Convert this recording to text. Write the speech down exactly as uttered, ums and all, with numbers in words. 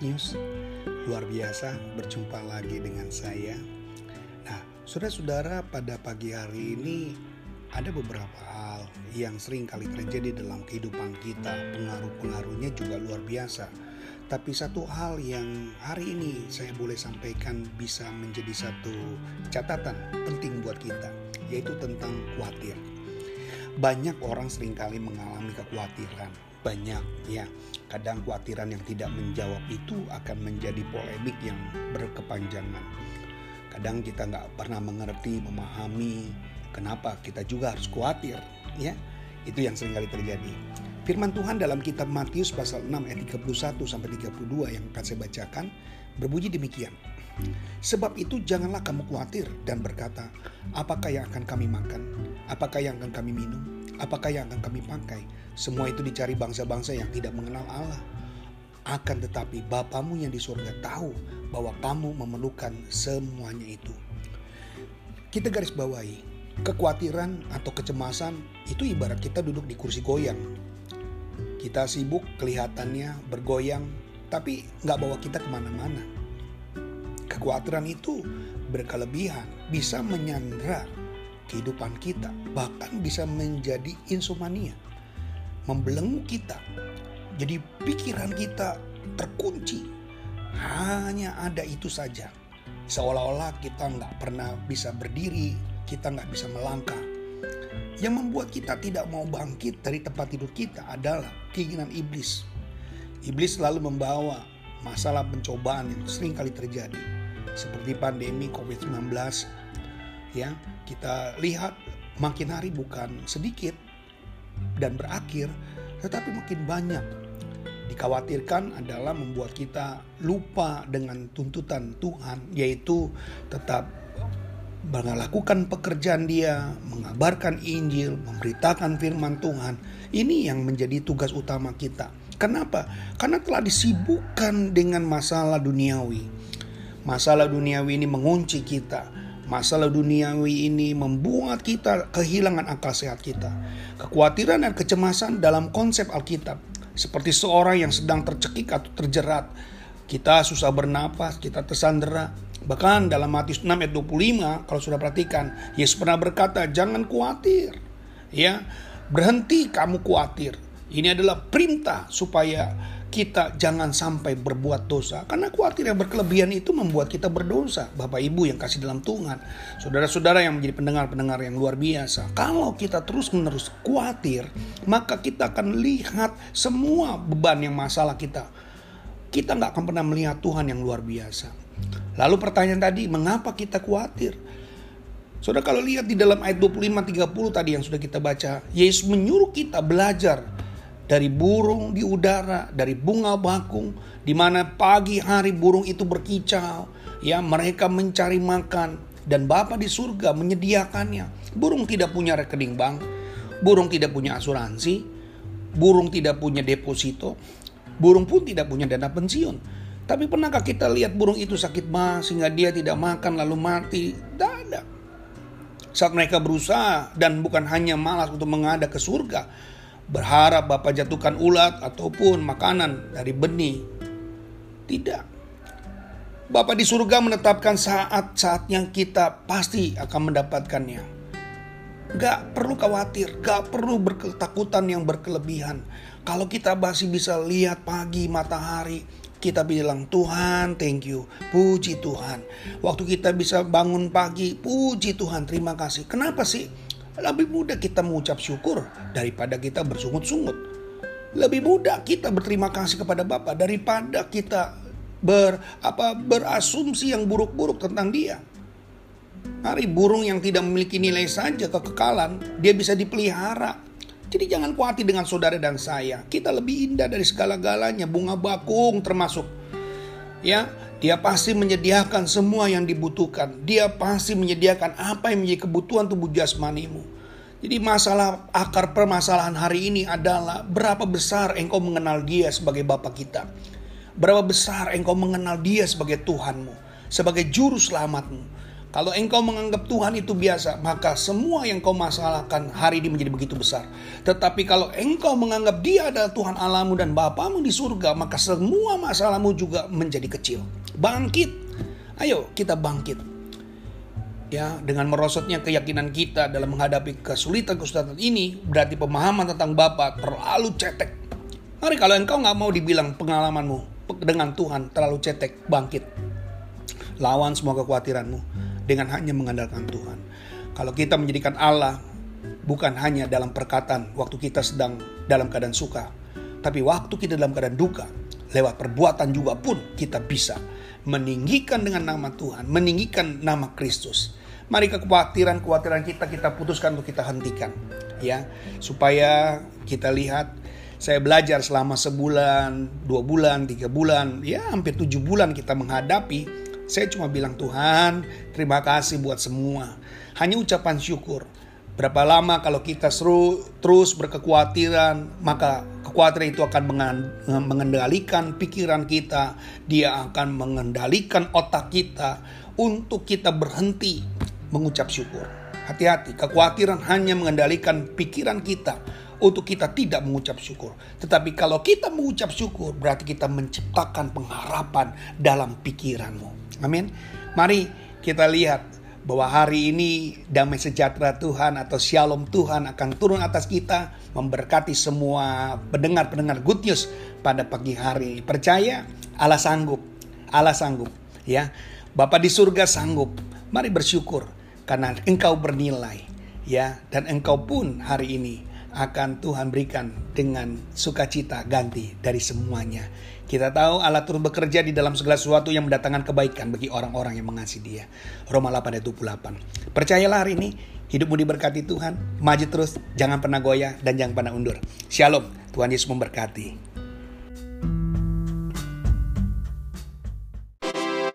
News. Luar biasa berjumpa lagi dengan saya. Nah, saudara-saudara, pada pagi hari ini ada beberapa hal yang sering kali terjadi dalam kehidupan kita. Pengaruh-pengaruhnya juga luar biasa. Tapi satu hal yang hari ini saya boleh sampaikan bisa menjadi satu catatan penting buat kita, yaitu tentang khawatir. Banyak orang seringkali mengalami kekhawatiran. Banyak ya, kadang khawatiran yang tidak menjawab itu akan menjadi polemik yang berkepanjangan. Kadang kita nggak pernah mengerti, memahami kenapa kita juga harus khawatir, ya. Itu yang seringkali terjadi. Firman Tuhan dalam kitab Matius pasal enam ayat tiga puluh satu sampai tiga puluh dua yang akan saya bacakan berbunyi demikian. Sebab itu janganlah kamu khawatir dan berkata, apakah yang akan kami makan? Apakah yang akan kami minum? Apakah yang akan kami pakai? Semua itu dicari bangsa-bangsa yang tidak mengenal Allah. Akan tetapi Bapamu yang di surga tahu bahwa kamu memerlukan semuanya itu. Kita garis bawahi, kekhawatiran atau kecemasan itu ibarat kita duduk di kursi goyang. Kita sibuk kelihatannya bergoyang, tapi nggak bawa kita kemana-mana. Kekhawatiran itu berkelebihan, bisa menyandra kehidupan kita, bahkan bisa menjadi insomnia, membelenggu kita. Jadi pikiran kita terkunci, hanya ada itu saja. Seolah-olah kita nggak pernah bisa berdiri, kita nggak bisa melangkah. Yang membuat kita tidak mau bangkit dari tempat tidur kita adalah keinginan iblis. Iblis selalu membawa masalah pencobaan yang sering kali terjadi, seperti pandemi covid sembilan belas, ya. Kita lihat makin hari bukan sedikit dan berakhir, tetapi makin banyak. Dikhawatirkan adalah membuat kita lupa dengan tuntutan Tuhan, yaitu tetap melakukan pekerjaan Dia, mengabarkan Injil, memberitakan firman Tuhan. Ini yang menjadi tugas utama kita. Kenapa? Karena telah disibukkan dengan masalah duniawi. Masalah duniawi ini mengunci kita. Masalah duniawi ini membuat kita kehilangan akal sehat kita. Kekhawatiran dan kecemasan dalam konsep Alkitab seperti seorang yang sedang tercekik atau terjerat. Kita susah bernapas, kita tersandera. Bahkan dalam Matius enam ayat dua puluh lima, kalau sudah perhatikan, Yesus pernah berkata, "Jangan khawatir." Ya, berhenti kamu khawatir. Ini adalah perintah supaya kita jangan sampai berbuat dosa. Karena khawatir yang berkelebihan itu membuat kita berdosa. Bapak Ibu yang kasih dalam Tuhan, saudara-saudara yang menjadi pendengar-pendengar yang luar biasa, kalau kita terus-menerus khawatir, maka kita akan lihat semua beban yang masalah kita. Kita gak akan pernah melihat Tuhan yang luar biasa. Lalu pertanyaan tadi, mengapa kita khawatir? Saudara, kalau lihat di dalam ayat dua puluh lima sampai tiga puluh tadi yang sudah kita baca, Yesus menyuruh kita belajar dari burung di udara, dari bunga bakung, di mana pagi hari burung itu berkicau, ya, mereka mencari makan dan Bapa di surga menyediakannya. Burung tidak punya rekening bank, burung tidak punya asuransi, burung tidak punya deposito, burung pun tidak punya dana pensiun. Tapi pernahkah kita lihat burung itu sakit mah sehingga dia tidak makan lalu mati? Tidak ada. Saat mereka berusaha dan bukan hanya malas untuk mengada ke surga, berharap Bapak jatuhkan ulat ataupun makanan dari benih. Tidak. Bapak di surga menetapkan saat-saatnya kita pasti akan mendapatkannya. Gak perlu khawatir, gak perlu berketakutan yang berkelebihan. Kalau kita masih bisa lihat pagi matahari, kita bilang Tuhan thank you, puji Tuhan. Waktu kita bisa bangun pagi, puji Tuhan, terima kasih. Kenapa sih? Lebih mudah kita mengucap syukur daripada kita bersungut-sungut. Lebih mudah kita berterima kasih kepada Bapa daripada kita ber, apa, berasumsi yang buruk-buruk tentang Dia. Hari burung yang tidak memiliki nilai saja kekekalan, dia bisa dipelihara. Jadi jangan khawatir dengan saudara dan saya. Kita lebih indah dari segala-galanya, bunga bakung termasuk. Ya, Dia pasti menyediakan semua yang dibutuhkan. Dia pasti menyediakan apa yang menjadi kebutuhan tubuh jasmanimu. Jadi masalah akar permasalahan hari ini adalah berapa besar engkau mengenal Dia sebagai Bapa kita. Berapa besar engkau mengenal Dia sebagai Tuhanmu, sebagai juru selamatmu. Kalau engkau menganggap Tuhan itu biasa, maka semua yang kau masalahkan hari ini menjadi begitu besar. Tetapi kalau engkau menganggap Dia adalah Tuhan Allahmu dan Bapamu di surga, maka semua masalahmu juga menjadi kecil. Bangkit. Ayo kita bangkit. Ya, dengan merosotnya keyakinan kita dalam menghadapi kesulitan-kesulitan ini, berarti pemahaman tentang Bapa terlalu cetek. Mari kalau engkau gak mau dibilang pengalamanmu dengan Tuhan terlalu cetek, bangkit. Lawan semua kekhawatiranmu dengan hanya mengandalkan Tuhan. Kalau kita menjadikan Allah bukan hanya dalam perkataan waktu kita sedang dalam keadaan suka, tapi waktu kita dalam keadaan duka, lewat perbuatan juga pun kita bisa meninggikan dengan nama Tuhan, meninggikan nama Kristus. Mari kekhawatiran-kekhawatiran kita kita putuskan untuk kita hentikan, ya, supaya kita lihat. Saya belajar selama sebulan, dua bulan, tiga bulan, ya hampir tujuh bulan kita menghadapi. Saya cuma bilang, Tuhan, terima kasih buat semua. Hanya ucapan syukur. Berapa lama kalau kita seru, terus berkekhawatiran, maka kekhawatiran itu akan mengendalikan pikiran kita. Dia akan mengendalikan otak kita untuk kita berhenti mengucap syukur. Hati-hati, kekhawatiran hanya mengendalikan pikiran kita untuk kita tidak mengucap syukur. Tetapi kalau kita mengucap syukur, berarti kita menciptakan pengharapan dalam pikiranmu. Amin. Mari kita lihat bahwa hari ini damai sejahtera Tuhan atau shalom Tuhan akan turun atas kita, memberkati semua pendengar-pendengar Good News pada pagi hari. Percaya, Allah sanggup. Allah sanggup, ya. Bapa di surga sanggup. Mari bersyukur karena engkau bernilai, ya, dan engkau pun hari ini akan Tuhan berikan dengan sukacita ganti dari semuanya. Kita tahu Allah turut bekerja di dalam segala sesuatu yang mendatangkan kebaikan bagi orang-orang yang mengasihi Dia. Roma delapan ayat dua puluh delapan. Percayalah hari ini hidupmu diberkati Tuhan. Maju terus, jangan pernah goyah dan jangan pernah undur. Shalom, Tuhan Yesus memberkati.